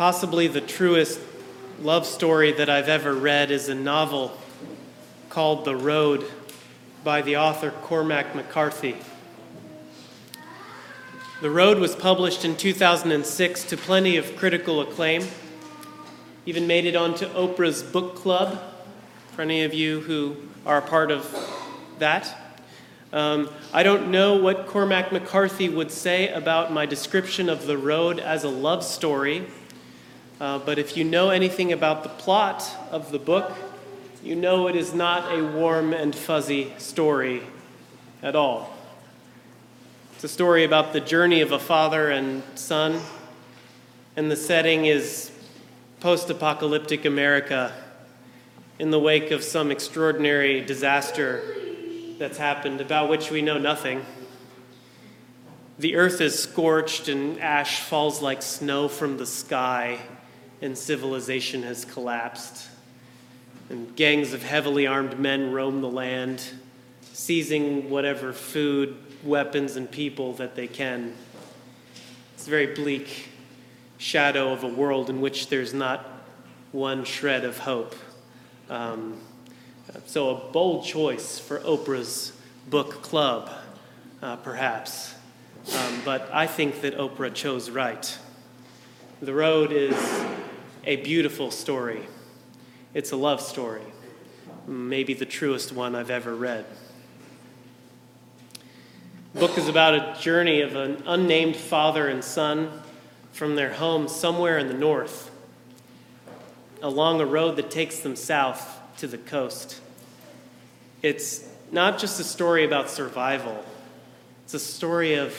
Possibly the truest love story that I've ever read is a novel called The Road by the author Cormac McCarthy. The Road was published in 2006 to plenty of critical acclaim. Even made it onto Oprah's Book Club, for any of you who are a part of that. I don't know what Cormac McCarthy would say about my description of The Road as a love story, but if you know anything about the plot of the book, you know it is not a warm and fuzzy story at all. It's a story about the journey of a father and son, and the setting is post-apocalyptic America in the wake of some extraordinary disaster that's happened, about which we know nothing. The earth is scorched and ash falls like snow from the sky, and civilization has collapsed. And gangs of heavily armed men roam the land, seizing whatever food, weapons, and people that they can. It's a very bleak shadow of a world in which there's not one shred of hope. So a bold choice for Oprah's Book Club, perhaps. But I think that Oprah chose right. The Road is a beautiful story. It's a love story. Maybe the truest one I've ever read. The book is about a journey of an unnamed father and son from their home somewhere in the north, along a road that takes them south to the coast. It's not just a story about survival. It's a story of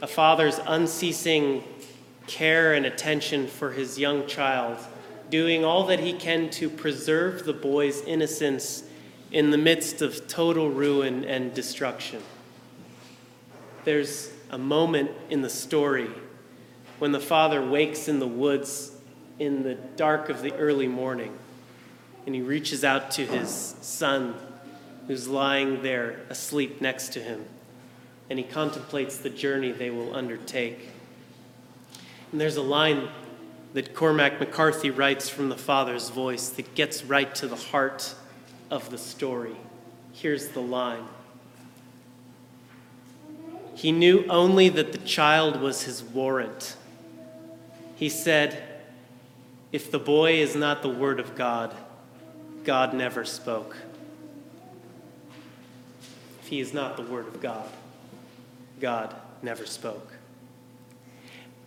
a father's unceasing care and attention for his young child, doing all that he can to preserve the boy's innocence in the midst of total ruin and destruction. There's a moment in the story when the father wakes in the woods in the dark of the early morning, and he reaches out to his son, who's lying there asleep next to him, and he contemplates the journey they will undertake. And there's a line that Cormac McCarthy writes from the father's voice that gets right to the heart of the story. Here's the line. He knew only that the child was his warrant. He said, "If the boy is not the word of God, God never spoke." If he is not the word of God, God never spoke.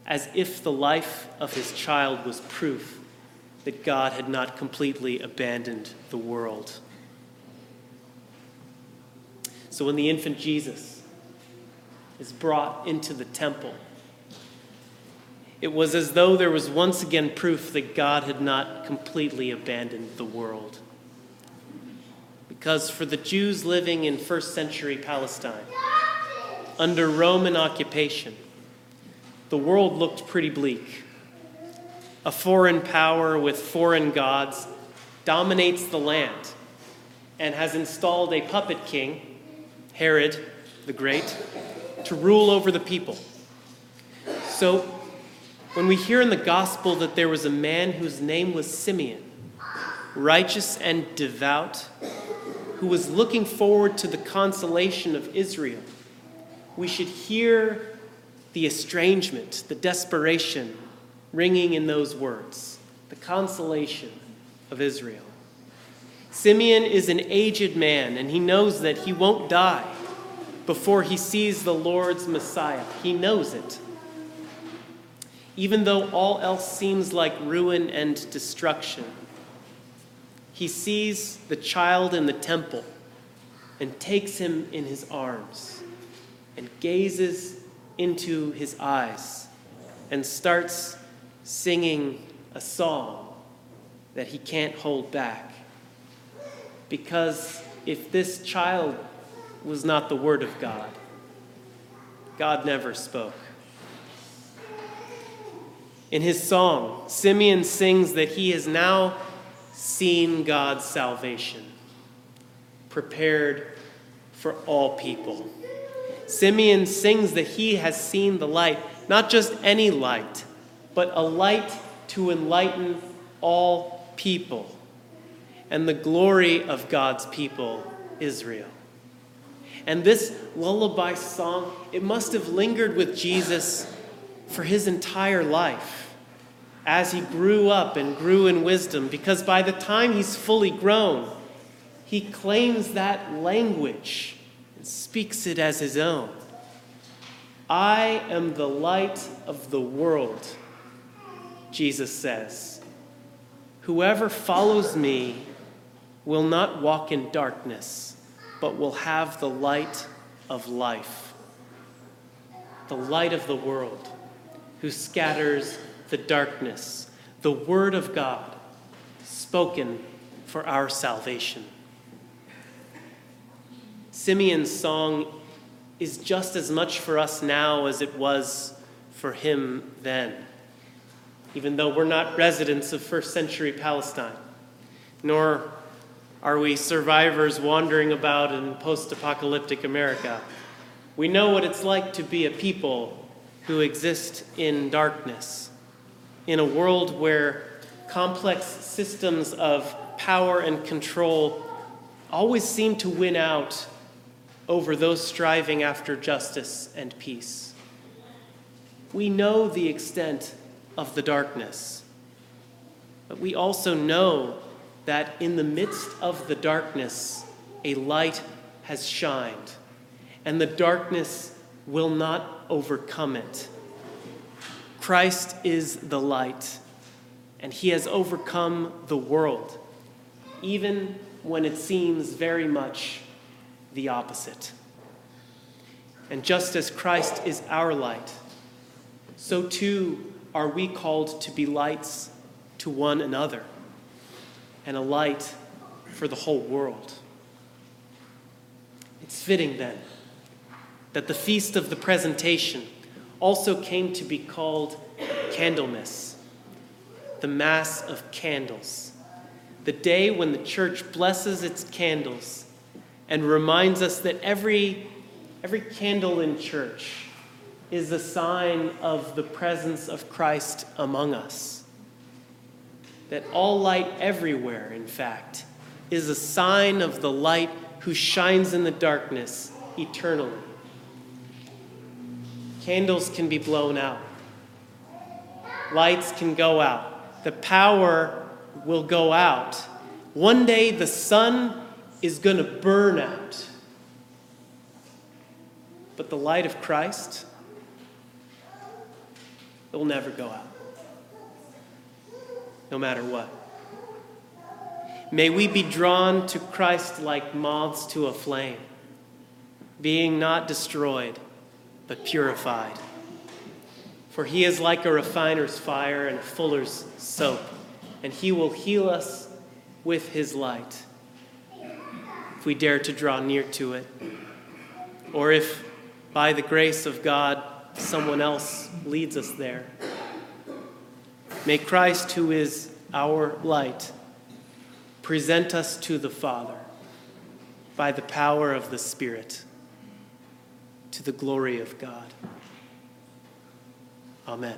As if the life of his child was proof that God had not completely abandoned the world. So when the infant Jesus is brought into the temple, it was as though there was once again proof that God had not completely abandoned the world. Because for the Jews living in first century Palestine, under Roman occupation, the world looked pretty bleak. A foreign power with foreign gods dominates the land and has installed a puppet king, Herod the Great, to rule over the people. So when we hear in the gospel that there was a man whose name was Simeon, righteous and devout, who was looking forward to the consolation of Israel, we should hear the estrangement, the desperation ringing in those words, the consolation of Israel. Simeon is an aged man, and he knows that he won't die before he sees the Lord's Messiah. He knows it. Even though all else seems like ruin and destruction, he sees the child in the temple and takes him in his arms and gazes into his eyes and starts singing a song that he can't hold back. Because if this child was not the word of God, God never spoke. In his song, Simeon sings that he has now seen God's salvation, prepared for all people. Simeon sings that he has seen the light, not just any light, but a light to enlighten all people, and the glory of God's people, Israel. And this lullaby song, it must have lingered with Jesus for his entire life as he grew up and grew in wisdom, because by the time he's fully grown, he claims that language and speaks it as his own. I am the light of the world, Jesus says. Whoever follows me will not walk in darkness, but will have the light of life. The light of the world, who scatters the darkness, the word of God, spoken for our salvation. Simeon's song is just as much for us now as it was for him then, even though we're not residents of first century Palestine, nor are we survivors wandering about in post-apocalyptic America. We know what it's like to be a people who exist in darkness, in a world where complex systems of power and control always seem to win out over those striving after justice and peace. We know the extent of the darkness, but we also know that in the midst of the darkness, a light has shined, and the darkness will not overcome it. Christ is the light, and he has overcome the world, even when it seems very much the opposite. And just as Christ is our light, so too are we called to be lights to one another, and a light for the whole world. It's fitting then that the Feast of the Presentation also came to be called Candlemas, the Mass of Candles, the day when the church blesses its candles and reminds us that every candle in church is a sign of the presence of Christ among us. That all light everywhere, in fact, is a sign of the light who shines in the darkness eternally. Candles can be blown out. Lights can go out. The power will go out. One day the sun is going to burn out. But the light of Christ, it will never go out, no matter what. May we be drawn to Christ like moths to a flame, being not destroyed, but purified. For he is like a refiner's fire and a fuller's soap, and he will heal us with his light, if we dare to draw near to it, or if, by the grace of God, someone else leads us there. May Christ, who is our light, present us to the Father by the power of the Spirit, to the glory of God. Amen.